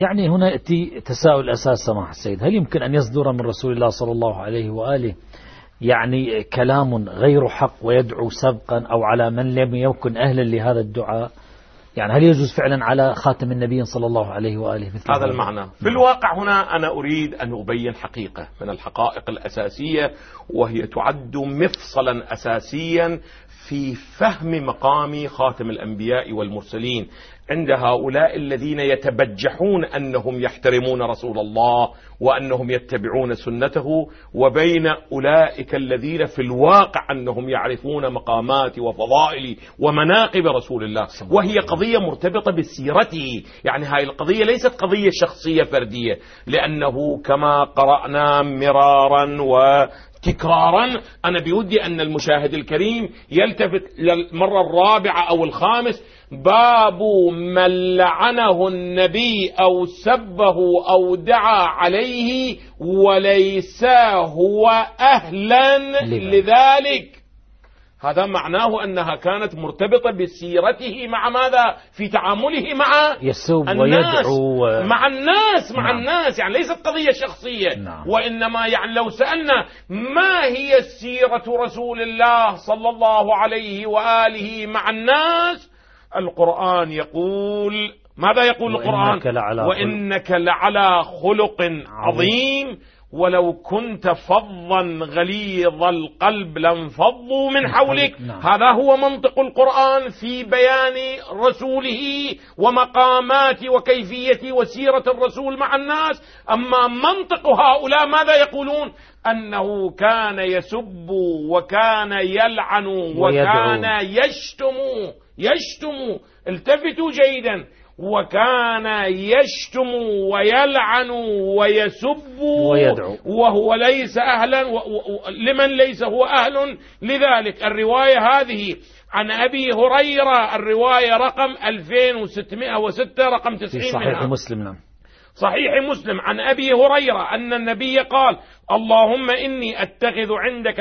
يعني هنا يأتي تساؤل أساس سماحة السيد، هل يمكن أن يصدر من رسول الله صلى الله عليه وآله يعني كلام غير حق ويدعو سبقا أو على من لم يكن أهلا لهذا الدعاء؟ يعني هل يجوز فعلا على خاتم النبي صلى الله عليه وآله مثل هذا المعنى؟ في الواقع هنا أنا أريد أن أبين حقيقة من الحقائق الأساسية، وهي تعد مفصلا أساسيا في فهم مقام خاتم الأنبياء والمرسلين عند هؤلاء الذين يتبجحون أنهم يحترمون رسول الله وأنهم يتبعون سنته، وبين أولئك الذين في الواقع أنهم يعرفون مقامات وفضائل ومناقب رسول الله، وهي قضية مرتبطة بسيرته. يعني هاي القضية ليست قضية شخصية فردية، لأنه كما قرأنا مرارا وتكرارا، أنا بودي أن المشاهد الكريم يلتفت للمرة الرابعة أو الخامس، باب من لعنه النبي أو سبه أو دعا عليه وليس هو أهلا لذلك. هذا معناه أنها كانت مرتبطة بسيرته مع ماذا؟ في تعامله مع الناس، مع الناس، يعني ليست قضية شخصية. نعم. وإنما يعني لو سألنا ما هي سيرة رسول الله صلى الله عليه وآله مع الناس، القرآن يقول ماذا؟ يقول القرآن وإنك لعلى خلق عظيم ولو كنت فظا غليظ القلب لانفضوا من حولك. هذا هو منطق القرآن في بيان رسوله ومقامات وكيفية وسيرة الرسول مع الناس. أما منطق هؤلاء ماذا يقولون؟ أنه كان يسب وكان يلعن وكان يشتم، التفتوا جيدا، وكان يشتم ويلعن ويسب ويدعو وهو ليس أهلا لمن ليس هو أهل لذلك. الرواية هذه عن أبي هريرة، الرواية رقم 2606 رقم 90 في صحيح مسلم. نعم، صحيح مسلم، عن أبي هريرة أن النبي قال: اللهم إني أتخذ عندك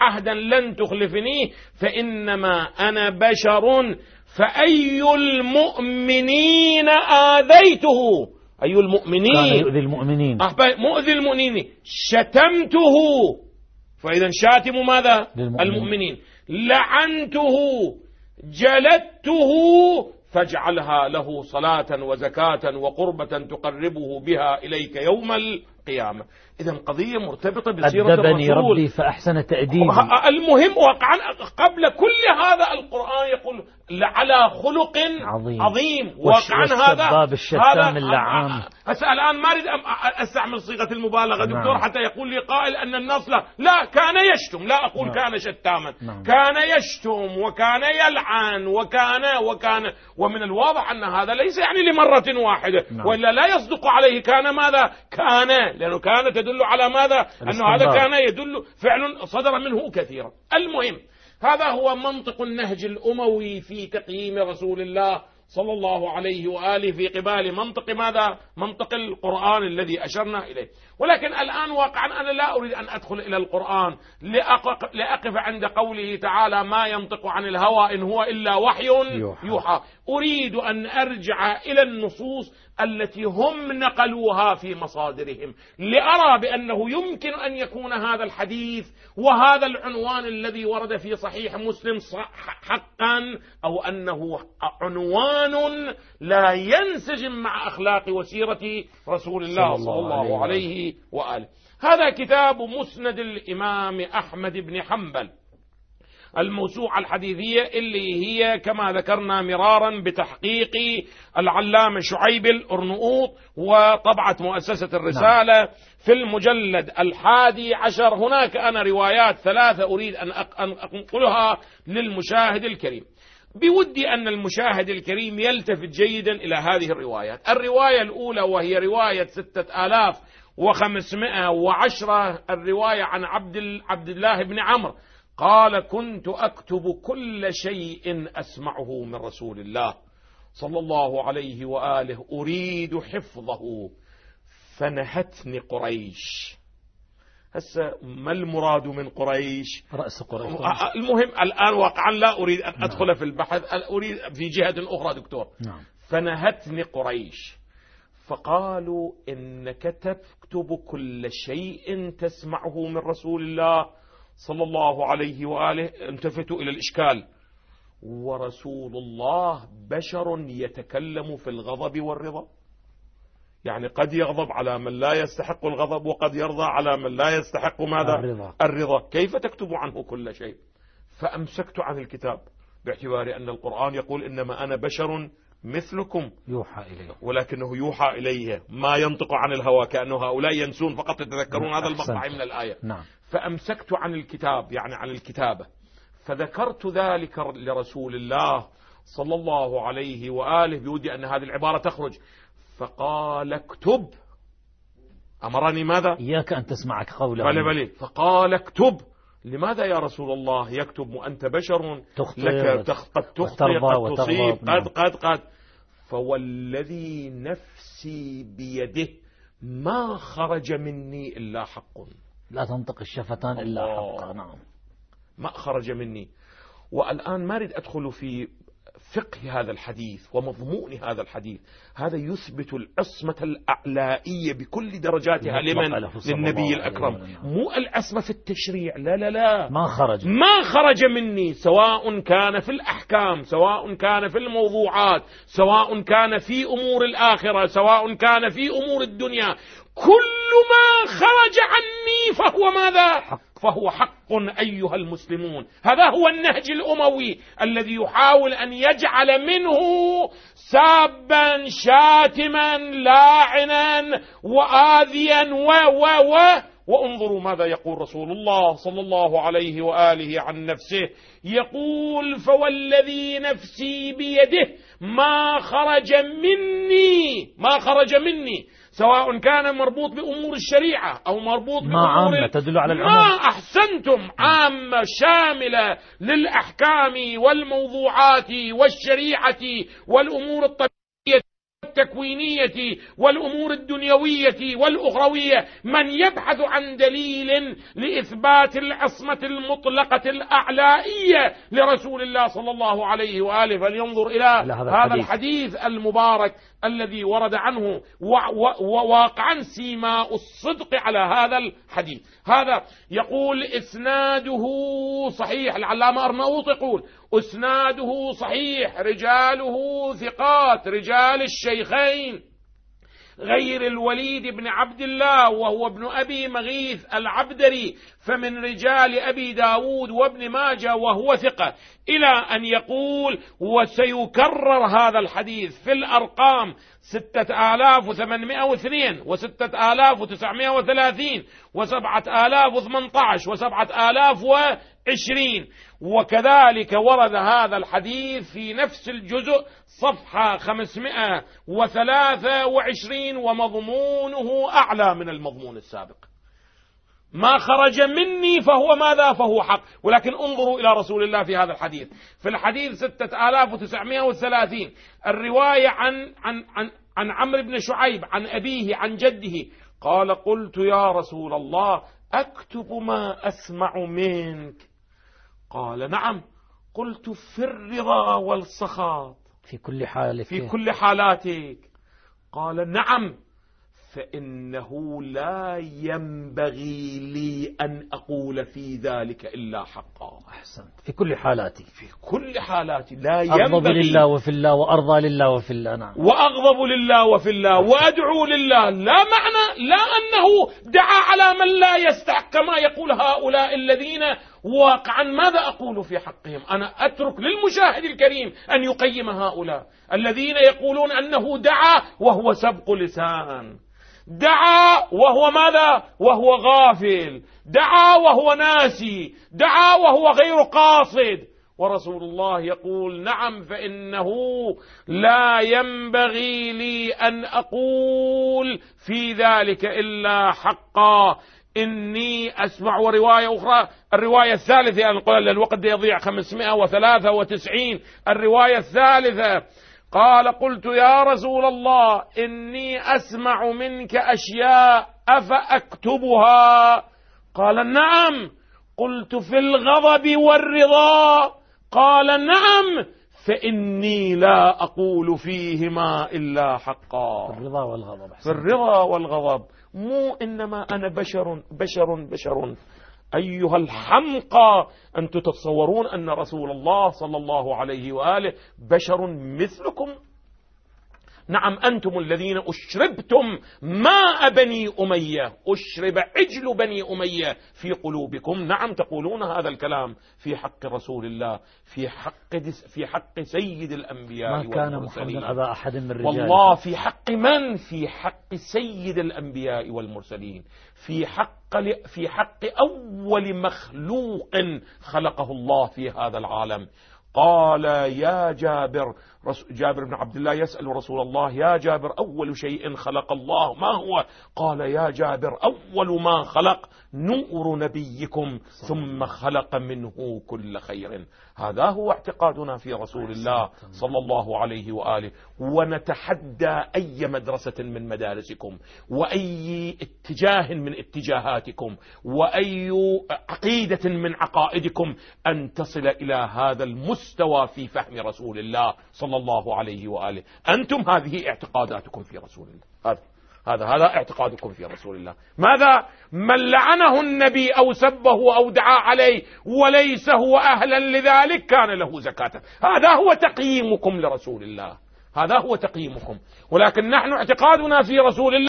عهدا لن تخلفني فإنما أنا بشر فأي المؤمنين آذيته، أي المؤمنين مؤذي المؤمنين شتمته، فإذا شاتم ماذا؟ المؤمنين. لعنته جلدته فاجعلها له صلاة وزكاة وقربة تقربه بها إليك يوم القيامة. إذا قضية مرتبطة بسيرة الرسول. أدبني ربي فأحسن تأديبي. المهم واقعا قبل كل هذا القرآن يقول على خلق عظيم. واقعا هذا اللعام. الآن ما أريد أستعمل صيغة المبالغة دكتور حتى يقول لي قائل أن النص لا كان يشتم، لا أقول كان شتاما، كان يشتم وكان يلعن وكان ومن الواضح أن هذا ليس يعني لمرة واحدة، وإلا لا يصدق عليه كان ماذا؟ كان، لأنه كان تدل على ماذا؟ أنه هذا كان يدل فعل صدر منه كثيرا. المهم هذا هو منطق النهج الأموي في تقييم رسول الله صلى الله عليه وآله في قبال منطق ماذا؟ منطق القرآن الذي أشرنا إليه. ولكن الآن واقعا أنا لا أريد أن أدخل إلى القرآن، لأقف عند قوله تعالى: ما ينطق عن الهوى إن هو إلا وحي يوحى. أريد أن أرجع إلى النصوص التي هم نقلوها في مصادرهم، لأرى بأنه يمكن أن يكون هذا الحديث وهذا العنوان الذي ورد في صحيح مسلم حقا، أو أنه عنوان لا ينسجم مع أخلاق وسيرة رسول الله صلى الله عليه وآله. هذا كتاب مسند الإمام أحمد بن حنبل، الموسوعة الحديثية اللي هي كما ذكرنا مرارا بتحقيق العلامة شعيب الأرنؤوط وطبعة مؤسسة الرسالة. في المجلد 11 هناك أنا روايات 3 أريد أن أنقلها للمشاهد الكريم. بودي أن المشاهد الكريم يلتفت جيدا إلى هذه الروايات. الرواية الأولى وهي رواية 6510، الرواية عن عبد الله بن عمرو قال: كنت أكتب كل شيء أسمعه من رسول الله صلى الله عليه وآله أريد حفظه فنهتني قريش. هسه ما المراد من قريش؟ رأس قريش. المهم الآن واقعا لا أريد أن أدخل في البحث، أريد في جهة أخرى دكتور. فنهتني قريش فقالوا إنك تكتب كل شيء تسمعه من رسول الله صلى الله عليه وآله. التفتوا إلى الإشكال، ورسول الله بشر يتكلم في الغضب والرضا، يعني قد يغضب على من لا يستحق الغضب وقد يرضى على من لا يستحق ماذا؟ الرضا. كيف تكتب عنه كل شيء؟ فأمسكت عن الكتاب باعتبار أن القرآن يقول إنما أنا بشر مثلكم يوحى إليه، ولكنه يوحى إليه ما ينطق عن الهوى، كأنه هؤلاء ينسون فقط يتذكرون. هذا المقطع من الآية. فأمسكت عن الكتاب يعني عن الكتابة، فذكرت ذلك لرسول الله صلى الله عليه وآله، بودي أن هذه العبارة تخرج، فقال اكتب. أمرني ماذا؟ إياك أن تسمعك قوله. بلي فقال اكتب. لماذا يا رسول الله يكتب وأنت بشر لك قد تخطئ قد تصيب قد فوالذي نفسي بيده ما خرج مني إلا حق، لا تنطق الشفتان إلا حقا. نعم، ما خرج مني. والآن ما أريد أدخل في فقه هذا الحديث ومضمون هذا الحديث، هذا يثبت العصمة الأعلائية بكل درجاتها لمن؟ للنبي الأكرم. مو العصمة في التشريع، لا لا لا، ما خرج مني، سواء كان في الأحكام، سواء كان في الموضوعات، سواء كان في أمور الآخرة، سواء كان في أمور الدنيا، كل ما خرج عني فهو ماذا؟ فهو حق أيها المسلمون. هذا هو النهج الأموي الذي يحاول أن يجعل منه سابا شاتما لاعنا وآذيا وانظروا ماذا يقول رسول الله صلى الله عليه وآله عن نفسه، يقول فوالذي نفسي بيده ما خرج مني سواء كان مربوط بأمور الشريعة أو مربوط بأمور عامة تدل على العموم. ما أحسنتم، عامة شاملة للأحكام والموضوعات والشريعة والأمور الطبيعية والتكوينية والأمور الدنيوية والأخروية. من يبحث عن دليل لإثبات العصمة المطلقة الأعلائية لرسول الله صلى الله عليه وآله فلينظر إلى هذا الحديث المبارك الذي ورد عنه، وواقعا سيماء الصدق على هذا الحديث. هذا يقول إسناده صحيح، العلامة أرناؤوط يقول إسناده صحيح، رجاله ثقات، رجال الشيخين غير الوليد بن عبد الله وهو ابن أبي مغيث العبدري، فمن رجال أبي داود وابن ماجه وهو ثقة، إلى أن يقول وسيكرر هذا الحديث في الأرقام 6802 و6930 و7018 و7020. وكذلك ورد هذا الحديث في نفس الجزء صفحة 523 ومضمونه أعلى من المضمون السابق. ما خرج مني فهو ماذا؟ فهو حق. ولكن انظروا إلى رسول الله في هذا الحديث، في الحديث 6930 الرواية عن عمرو بن شعيب عن أبيه عن جده قال قلت يا رسول الله أكتب ما أسمع منك؟ قال نعم. قلت في الرضا والسخط في كل حالاتك؟ قال نعم. فإنه لا ينبغي لي أن أقول في ذلك إلا حقا. أحسنت، في كل حالاتي لا ينبغي، أغضب لله وفي الله وأرضى لله وفي الله. نعم، وأغضب لله وفي الله وأدعو لله. لا معنى، لا أنه دعا على من لا يستحق كما يقول هؤلاء الذين واقعا ماذا أقول في حقهم؟ أنا أترك للمشاهد الكريم أن يقيم هؤلاء الذين يقولون أنه دعا وهو سبق لسان، دعا وهو ماذا؟ وهو غافل، دعا وهو ناسي، دعا وهو غير قاصد. ورسول الله يقول نعم، فإنه لا ينبغي لي أن أقول في ذلك إلا حقا. إني أسمع. ورواية أخرى، الرواية الثالثة، نقول الوقت يضيع، 593 الرواية الثالثة قال قلت يا رسول الله إني أسمع منك أشياء أفأكتبها؟ قال نعم. قلت في الغضب والرضا؟ قال نعم. فإني لا أقول فيهما إلا حقا. الرضا والغضب. الرضا والغضب مو إنما أنا بشر. أيها الحمقى، أنتم تتصورون أن رسول الله صلى الله عليه وآله بشر مثلكم؟ نعم، أنتم الذين أشربتم ماء بني أمية، أشرب عجل بني أمية في قلوبكم. نعم، تقولون هذا الكلام في حق رسول الله، في حق سيد الأنبياء والمرسلين. ما كان محمد أبا أحد من الرجال. والله في حق من؟ في حق سيد الأنبياء والمرسلين، في حق أول مخلوق خلقه الله في هذا العالم. قال يا جابر بن عبد الله يسأل رسول الله: يا جابر، أول شيء خلق الله ما هو؟ قال يا جابر: أول ما خلق نور نبيكم، ثم خلق منه كل خير. هذا هو اعتقادنا في رسول الله صلى الله عليه وآله. ونتحدى أي مدرسة من مدارسكم، وأي اتجاه من اتجاهاتكم، وأي عقيدة من عقائدكم أن تصل إلى هذا المستوى في فهم رسول الله صلى الله عليه وآله. أنتم هذه اعتقاداتكم في رسول الله، هذا اعتقادكم في رسول الله. ماذا؟ من لعنه النبي أو سبه أو دعا عليه وليس هو أهلا لذلك كان له زكاة. هذا هو تقييمكم لرسول الله، هذا هو تقييمكم. ولكن نحن اعتقادنا في رسول الله